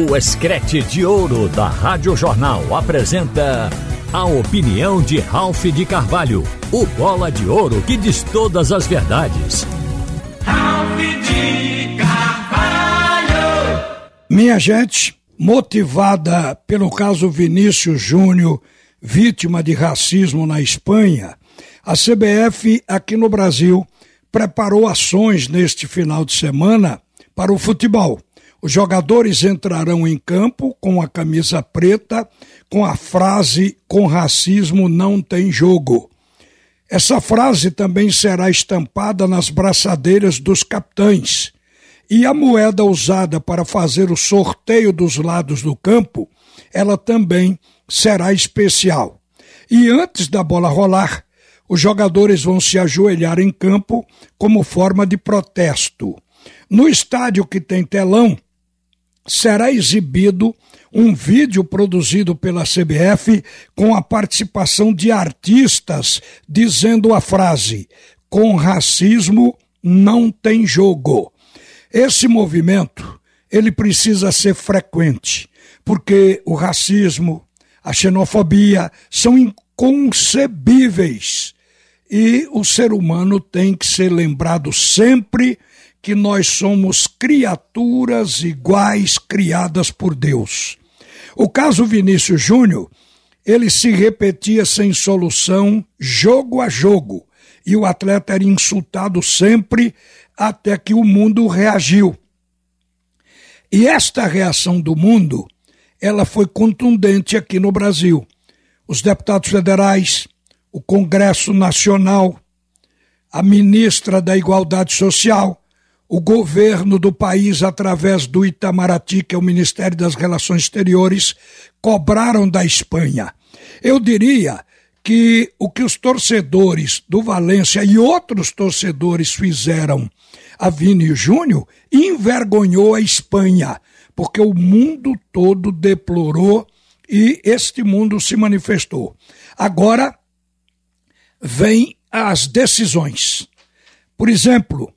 O Escrete de Ouro da Rádio Jornal apresenta a opinião de Ralph de Carvalho, o bola de ouro que diz todas as verdades. Ralph de Carvalho. Minha gente, motivada pelo caso Vinícius Júnior, vítima de racismo na Espanha, a CBF aqui no Brasil preparou ações neste final de semana para o futebol. Os jogadores entrarão em campo com a camisa preta, com a frase "com racismo não tem jogo". Essa frase também será estampada nas braçadeiras dos capitães. E a moeda usada para fazer o sorteio dos lados do campo, ela também será especial. E antes da bola rolar, os jogadores vão se ajoelhar em campo como forma de protesto. No estádio que tem telão, será exibido um vídeo produzido pela CBF com a participação de artistas dizendo a frase "com racismo não tem jogo". Esse movimento, ele precisa ser frequente, porque o racismo, a xenofobia são inconcebíveis e o ser humano tem que ser lembrado sempre que nós somos criaturas iguais criadas por Deus. O caso Vinícius Júnior, ele se repetia sem solução, jogo a jogo, e o atleta era insultado sempre até que o mundo reagiu. E esta reação do mundo, ela foi contundente aqui no Brasil. Os deputados federais, o Congresso Nacional, a ministra da Igualdade Social, o governo do país, através do Itamaraty, que é o Ministério das Relações Exteriores, cobraram da Espanha. Eu diria que o que os torcedores do Valência e outros torcedores fizeram a Vini Júnior envergonhou a Espanha, porque o mundo todo deplorou e este mundo se manifestou. Agora, vêm as decisões. Por exemplo,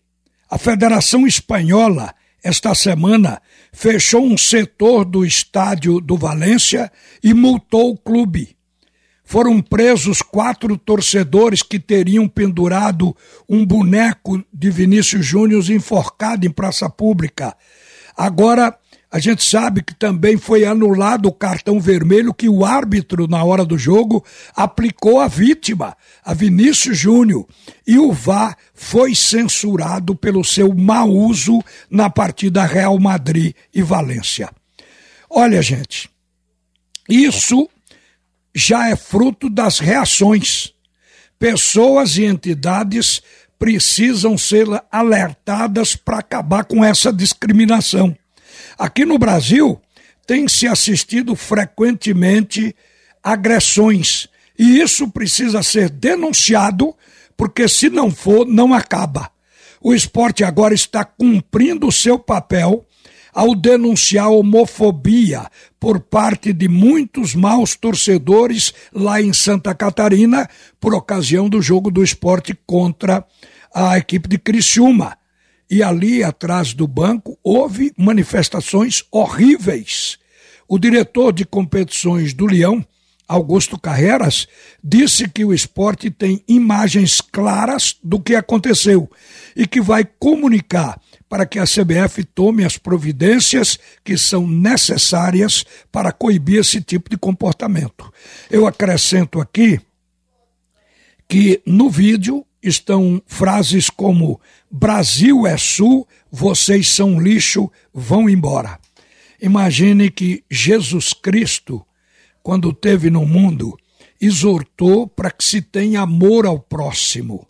a Federação Espanhola, esta semana, fechou um setor do estádio do Valência e multou o clube. Foram presos 4 torcedores que teriam pendurado um boneco de Vinícius Júnior enforcado em praça pública. Agora, a gente sabe que também foi anulado o cartão vermelho que o árbitro, na hora do jogo, aplicou à vítima, a Vinícius Júnior. E o VAR foi censurado pelo seu mau uso na partida Real Madrid e Valência. Olha, gente, isso já é fruto das reações. Pessoas e entidades precisam ser alertadas para acabar com essa discriminação. Aqui no Brasil, tem se assistido frequentemente agressões, e isso precisa ser denunciado, porque se não for, não acaba. O esporte agora está cumprindo o seu papel ao denunciar homofobia por parte de muitos maus torcedores lá em Santa Catarina, por ocasião do jogo do esporte contra a equipe de Criciúma. E ali atrás do banco houve manifestações horríveis. O diretor de competições do Leão, Augusto Carreiras, disse que o esporte tem imagens claras do que aconteceu e que vai comunicar para que a CBF tome as providências que são necessárias para coibir esse tipo de comportamento. Eu acrescento aqui que no vídeo estão frases como "Brasil é sul, vocês são lixo, vão embora". Imagine que Jesus Cristo, quando esteve no mundo, exortou para que se tenha amor ao próximo.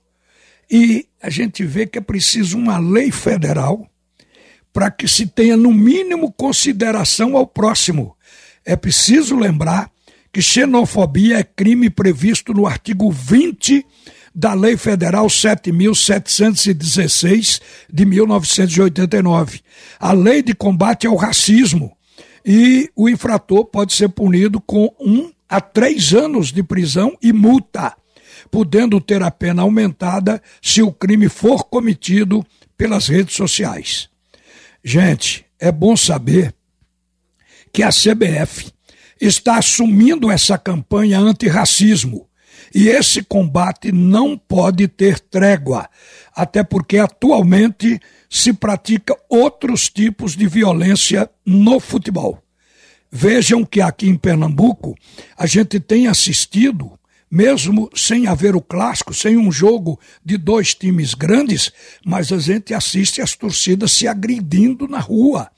E a gente vê que é preciso uma lei federal para que se tenha no mínimo consideração ao próximo. É preciso lembrar que xenofobia é crime previsto no artigo 20 da Lei Federal 7.716, de 1989. A lei de combate ao racismo, e o infrator pode ser punido com 1 a 3 anos de prisão e multa, podendo ter a pena aumentada se o crime for cometido pelas redes sociais. Gente, é bom saber que a CBF está assumindo essa campanha antirracismo. E esse combate não pode ter trégua, até porque atualmente se pratica outros tipos de violência no futebol. Vejam que aqui em Pernambuco a gente tem assistido, mesmo sem haver o clássico, sem um jogo de dois times grandes, mas a gente assiste as torcidas se agredindo na rua.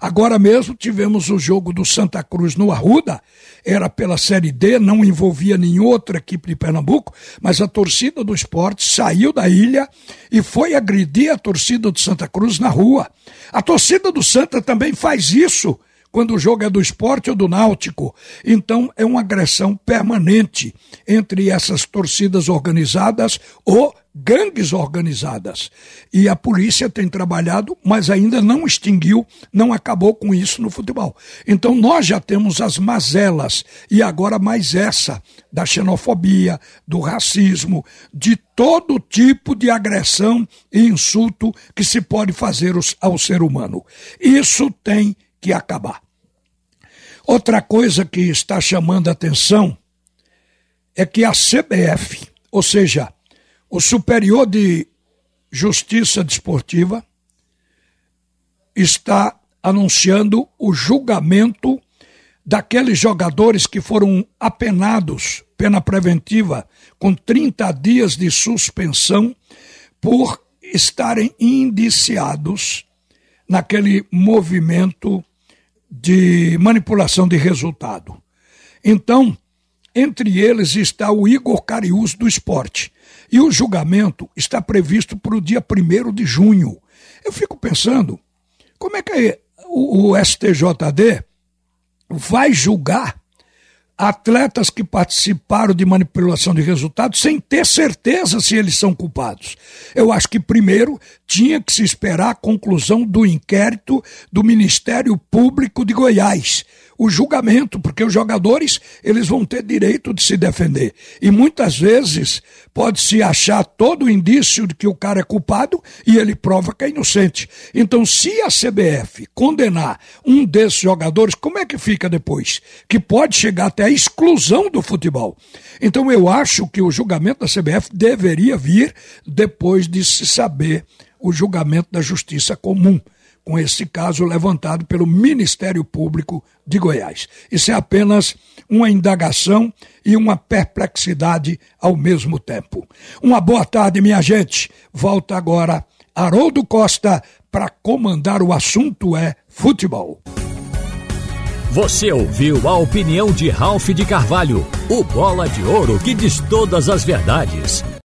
Agora mesmo tivemos o jogo do Santa Cruz no Arruda, era pela Série D, não envolvia nenhuma outra equipe de Pernambuco, mas a torcida do Sport saiu da ilha e foi agredir a torcida do Santa Cruz na rua. A torcida do Santa também faz isso quando o jogo é do Sport ou do Náutico. Então é uma agressão permanente entre essas torcidas organizadas ou gangues organizadas. E a polícia tem trabalhado, mas ainda não extinguiu, não acabou com isso no futebol. Então nós já temos as mazelas, e agora mais essa, da xenofobia, do racismo, de todo tipo de agressão e insulto que se pode fazer ao ser humano. Isso tem que acabar. Outra coisa que está chamando a atenção é que a CBF, ou seja, o Superior de Justiça Desportiva, está anunciando o julgamento daqueles jogadores que foram apenados, pena preventiva, com 30 dias de suspensão por estarem indiciados naquele movimento de manipulação de resultado. Então, entre eles está o Igor Cariuso do Sport. E o julgamento está previsto para o dia 1º de junho. Eu fico pensando, como é que o STJD vai julgar atletas que participaram de manipulação de resultados sem ter certeza se eles são culpados? Eu acho que primeiro tinha que se esperar a conclusão do inquérito do Ministério Público de Goiás, o julgamento, porque os jogadores, eles vão ter direito de se defender. E muitas vezes pode-se achar todo o indício de que o cara é culpado e ele prova que é inocente. Então, se a CBF condenar um desses jogadores, como é que fica depois? Que pode chegar até a exclusão do futebol. Então eu acho que o julgamento da CBF deveria vir depois de se saber o julgamento da Justiça Comum, com esse caso levantado pelo Ministério Público de Goiás. Isso é apenas uma indagação e uma perplexidade ao mesmo tempo. Uma boa tarde, minha gente. Volta agora Haroldo Costa para comandar o assunto é futebol. Você ouviu a opinião de Ralph de Carvalho, o bola de ouro que diz todas as verdades.